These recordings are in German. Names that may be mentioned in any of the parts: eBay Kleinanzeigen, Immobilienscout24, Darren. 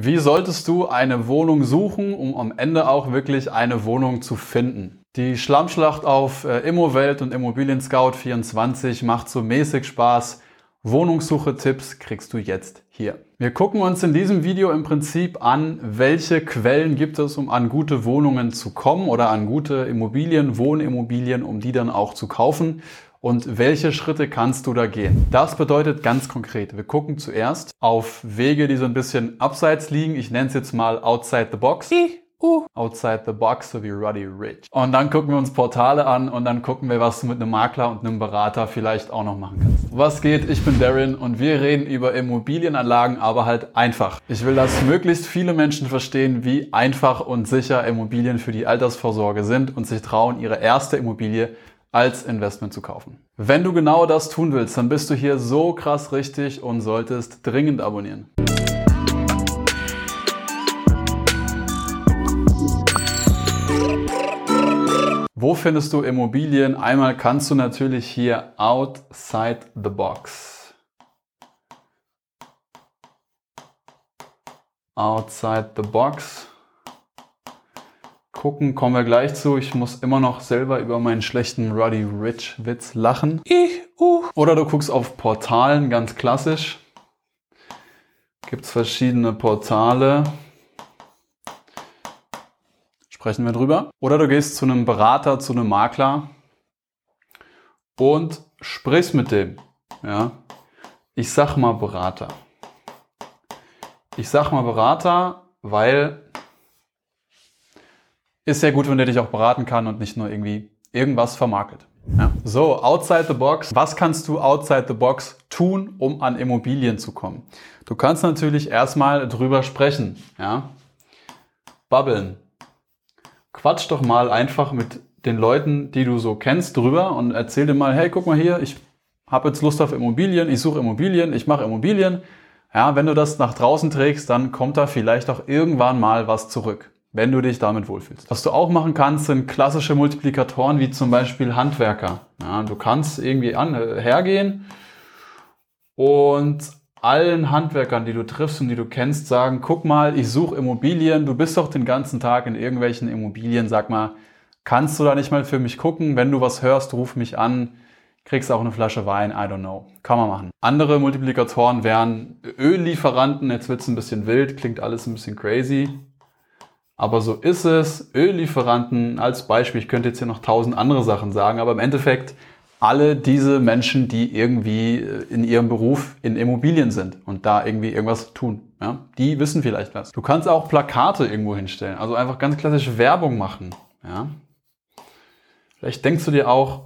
Wie solltest du eine Wohnung suchen, um am Ende auch wirklich eine Wohnung zu finden? Die Schlammschlacht auf Immowelt und Immobilienscout24 macht so mäßig Spaß. Wohnungssuche-Tipps kriegst du jetzt hier. Wir gucken uns in diesem Video im Prinzip an, welche Quellen gibt es, um an gute Wohnungen zu kommen oder an gute Immobilien, Wohnimmobilien, um die dann auch zu kaufen. Und welche Schritte kannst du da gehen? Das bedeutet ganz konkret, wir gucken zuerst auf Wege, die so ein bisschen abseits liegen. Ich nenne es jetzt mal Outside the Box. Outside the Box to be ruddy rich. Und dann gucken wir uns Portale an und dann gucken wir, was du mit einem Makler und einem Berater vielleicht auch noch machen kannst. Was geht? Ich bin Darren und wir reden über Immobilienanlagen, aber halt einfach. Ich will, dass möglichst viele Menschen verstehen, wie einfach und sicher Immobilien für die Altersvorsorge sind und sich trauen, ihre erste Immobilie als Investment zu kaufen. Wenn du genau das tun willst, dann bist du hier so krass richtig und solltest dringend abonnieren. Wo findest du Immobilien? Einmal kannst du natürlich hier outside the box. Outside the box. Gucken, kommen wir gleich zu. Ich muss immer noch selber über meinen schlechten Ruddy Rich Witz lachen. Oder du guckst auf Portalen, ganz klassisch. Gibt es verschiedene Portale. Sprechen wir drüber. Oder du gehst zu einem Berater, zu einem Makler und sprichst mit dem. Ja? Ich sag mal Berater. Ich sag mal Berater, weil... ist sehr gut, wenn der dich auch beraten kann und nicht nur irgendwie irgendwas vermarktet. Ja. So, outside the box. Was kannst du outside the box tun, um an Immobilien zu kommen? Du kannst natürlich erstmal drüber sprechen. Ja. Babbeln. Quatsch doch mal einfach mit den Leuten, die du so kennst, drüber und erzähl dir mal, hey, guck mal hier, ich habe jetzt Lust auf Immobilien, ich suche Immobilien, ich mache Immobilien. Ja, wenn du das nach draußen trägst, dann kommt da vielleicht auch irgendwann mal was zurück, wenn du dich damit wohlfühlst. Was du auch machen kannst, sind klassische Multiplikatoren wie zum Beispiel Handwerker. Ja, du kannst irgendwie hergehen und allen Handwerkern, die du triffst und die du kennst, sagen, guck mal, ich suche Immobilien, du bist doch den ganzen Tag in irgendwelchen Immobilien, sag mal, kannst du da nicht mal für mich gucken? Wenn du was hörst, ruf mich an, kriegst auch eine Flasche Wein, I don't know. Kann man machen. Andere Multiplikatoren wären Öllieferanten, jetzt wird's ein bisschen wild, klingt alles ein bisschen crazy. Aber so ist es. Öllieferanten als Beispiel. Ich könnte jetzt hier noch 1000 andere Sachen sagen, aber im Endeffekt alle diese Menschen, die irgendwie in ihrem Beruf in Immobilien sind und da irgendwie irgendwas tun. Ja? Die wissen vielleicht was. Du kannst auch Plakate irgendwo hinstellen. Also einfach ganz klassische Werbung machen. Ja? Vielleicht denkst du dir auch,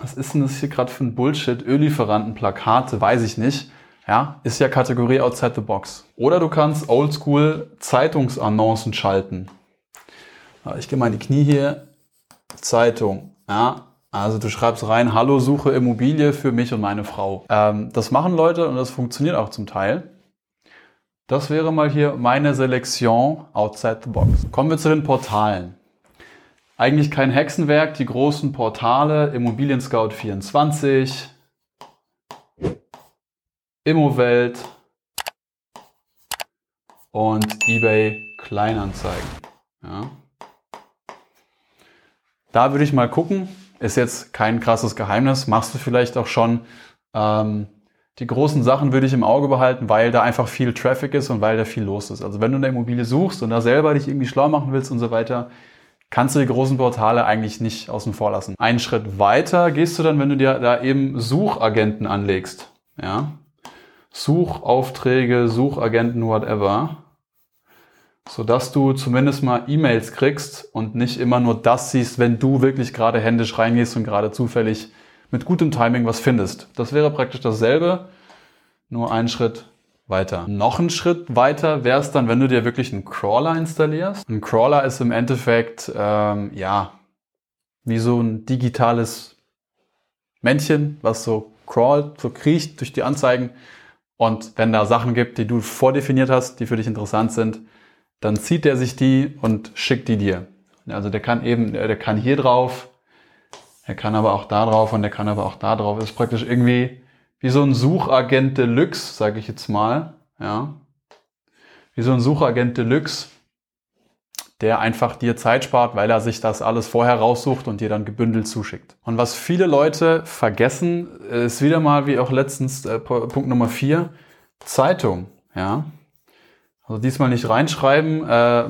was ist denn das hier gerade für ein Bullshit? Öllieferanten, Plakate, weiß ich nicht. Ja, ist ja Kategorie outside the box. Oder du kannst oldschool Zeitungsannoncen schalten. Ich gehe mal in die Knie hier. Zeitung. Ja, also du schreibst rein, hallo, suche Immobilie für mich und meine Frau. Das machen Leute und das funktioniert auch zum Teil. Das wäre mal hier meine Selektion outside the box. Kommen wir zu den Portalen. Eigentlich kein Hexenwerk, die großen Portale, Immobilienscout24, Immowelt und eBay Kleinanzeigen. Ja. Da würde ich mal gucken, ist jetzt kein krasses Geheimnis, machst du vielleicht auch schon. Die großen Sachen würde ich im Auge behalten, weil da einfach viel Traffic ist und weil da viel los ist. Also wenn du eine Immobilie suchst und da selber dich irgendwie schlau machen willst und so weiter, kannst du die großen Portale eigentlich nicht außen vor lassen. Einen Schritt weiter gehst du dann, wenn du dir da eben Suchagenten anlegst. Ja. Suchaufträge, Suchagenten, whatever, sodass du zumindest mal E-Mails kriegst und nicht immer nur das siehst, wenn du wirklich gerade händisch reingehst und gerade zufällig mit gutem Timing was findest. Das wäre praktisch dasselbe, nur einen Schritt weiter. Noch einen Schritt weiter wäre es dann, wenn du dir wirklich einen Crawler installierst. Ein Crawler ist im Endeffekt, wie so ein digitales Männchen, was so crawlt, so kriecht durch die Anzeigen. Und wenn da Sachen gibt, die du vordefiniert hast, die für dich interessant sind, dann zieht der sich die und schickt die dir. Also der kann hier drauf, der kann aber auch da drauf und der kann aber auch da drauf. Das ist praktisch irgendwie wie so ein Suchagent Deluxe, sage ich jetzt mal. Ja. wie so ein Suchagent Deluxe, der einfach dir Zeit spart, weil er sich das alles vorher raussucht und dir dann gebündelt zuschickt. Und was viele Leute vergessen, ist wieder mal, wie auch letztens, Punkt Nummer 4, Zeitung. Ja? Also diesmal nicht reinschreiben,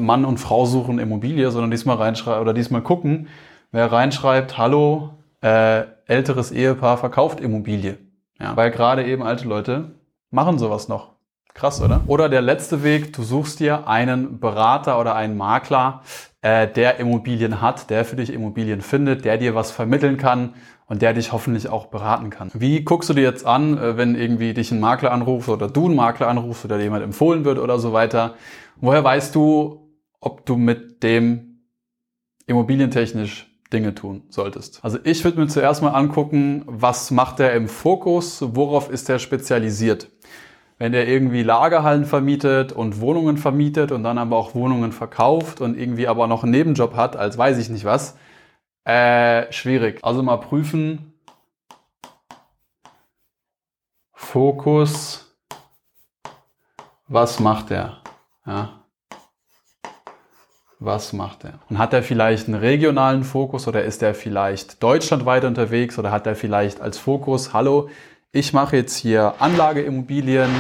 Mann und Frau suchen Immobilie, sondern diesmal reinschreiben oder diesmal gucken, wer reinschreibt, hallo, älteres Ehepaar verkauft Immobilie. Ja? Weil gerade eben alte Leute machen sowas noch. Krass, oder? Oder der letzte Weg, du suchst dir einen Berater oder einen Makler, der Immobilien hat, der für dich Immobilien findet, der dir was vermitteln kann und der dich hoffentlich auch beraten kann. Wie guckst du dir jetzt an, wenn irgendwie dich ein Makler anruft oder du einen Makler anrufst oder jemand empfohlen wird oder so weiter? Woher weißt du, ob du mit dem immobilientechnisch Dinge tun solltest? Also ich würde mir zuerst mal angucken, was macht der im Fokus, worauf ist der spezialisiert? Wenn der irgendwie Lagerhallen vermietet und Wohnungen vermietet und dann aber auch Wohnungen verkauft und irgendwie aber noch einen Nebenjob hat, als weiß ich nicht was, schwierig. Also mal prüfen, Fokus, was macht der? Ja. Was macht er? Und hat er vielleicht einen regionalen Fokus oder ist er vielleicht deutschlandweit unterwegs oder hat er vielleicht als Fokus, hallo, ich mache jetzt hier Anlageimmobilien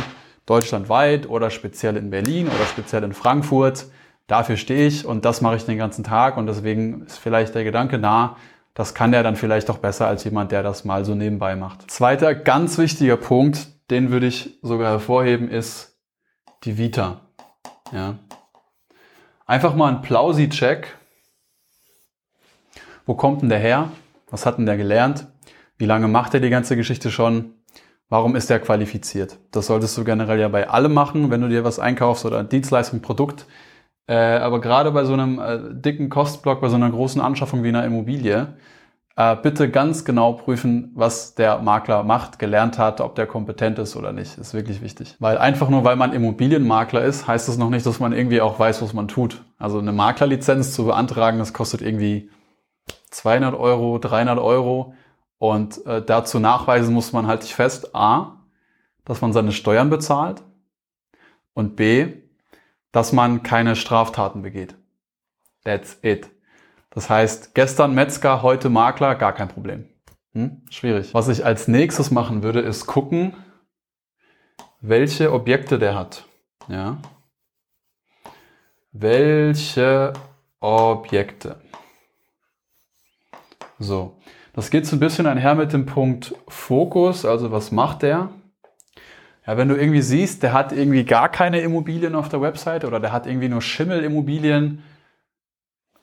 deutschlandweit oder speziell in Berlin oder speziell in Frankfurt. Dafür stehe ich und das mache ich den ganzen Tag und deswegen ist vielleicht der Gedanke, na, das kann der dann vielleicht doch besser als jemand, der das mal so nebenbei macht. Zweiter ganz wichtiger Punkt, den würde ich sogar hervorheben, ist die Vita. Ja. Einfach mal einen Plausi-Check. Wo kommt denn der her? Was hat denn der gelernt? Wie lange macht er die ganze Geschichte schon? Warum ist er qualifiziert? Das solltest du generell ja bei allem machen, wenn du dir was einkaufst oder ein Dienstleistung, Produkt. Aber gerade bei so einem dicken Kostblock, bei so einer großen Anschaffung wie einer Immobilie, bitte ganz genau prüfen, was der Makler macht, gelernt hat, ob der kompetent ist oder nicht. Ist wirklich wichtig. Weil einfach nur, weil man Immobilienmakler ist, heißt es noch nicht, dass man irgendwie auch weiß, was man tut. Also eine Maklerlizenz zu beantragen, das kostet irgendwie 200 Euro, 300 Euro. Und dazu nachweisen muss man, halte ich fest, A, dass man seine Steuern bezahlt und B, dass man keine Straftaten begeht. That's it. Das heißt, gestern Metzger, heute Makler, gar kein Problem. Schwierig. Was ich als nächstes machen würde, ist gucken, welche Objekte der hat. Ja? Welche Objekte. So. Das geht so ein bisschen einher mit dem Punkt Fokus, also was macht der? Ja, wenn du irgendwie siehst, der hat irgendwie gar keine Immobilien auf der Website oder der hat irgendwie nur Schimmelimmobilien,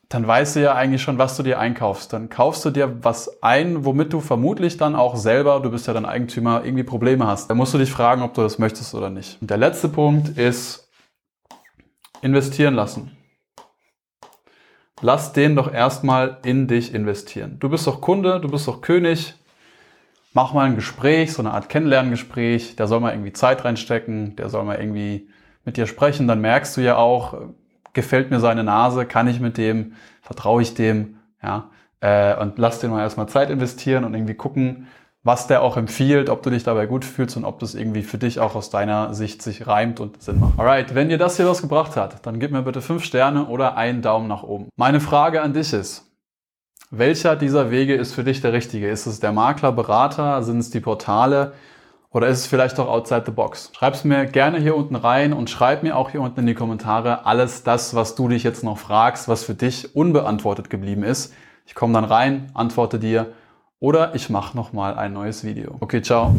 dann weißt du ja eigentlich schon, was du dir einkaufst. Dann kaufst du dir was ein, womit du vermutlich dann auch selber, du bist ja dann Eigentümer, irgendwie Probleme hast. Dann musst du dich fragen, ob du das möchtest oder nicht. Und der letzte Punkt ist investieren lassen. Lass den doch erstmal in dich investieren. Du bist doch Kunde, du bist doch König. Mach mal ein Gespräch, so eine Art Kennenlerngespräch. Der soll mal irgendwie Zeit reinstecken, der soll mal irgendwie mit dir sprechen. Dann merkst du ja auch, gefällt mir seine Nase, kann ich mit dem, vertraue ich dem. Ja? Und lass den mal erstmal Zeit investieren und irgendwie gucken, was der auch empfiehlt, ob du dich dabei gut fühlst und ob das irgendwie für dich auch aus deiner Sicht sich reimt und Sinn macht. Alright, wenn dir das hier was gebracht hat, dann gib mir bitte 5 Sterne oder einen Daumen nach oben. Meine Frage an dich ist, welcher dieser Wege ist für dich der richtige? Ist es der Makler, Berater, sind es die Portale oder ist es vielleicht auch outside the box? Schreib's mir gerne hier unten rein und schreib mir auch hier unten in die Kommentare alles das, was du dich jetzt noch fragst, was für dich unbeantwortet geblieben ist. Ich komme dann rein, antworte dir. Oder ich mache nochmal ein neues Video. Okay, ciao.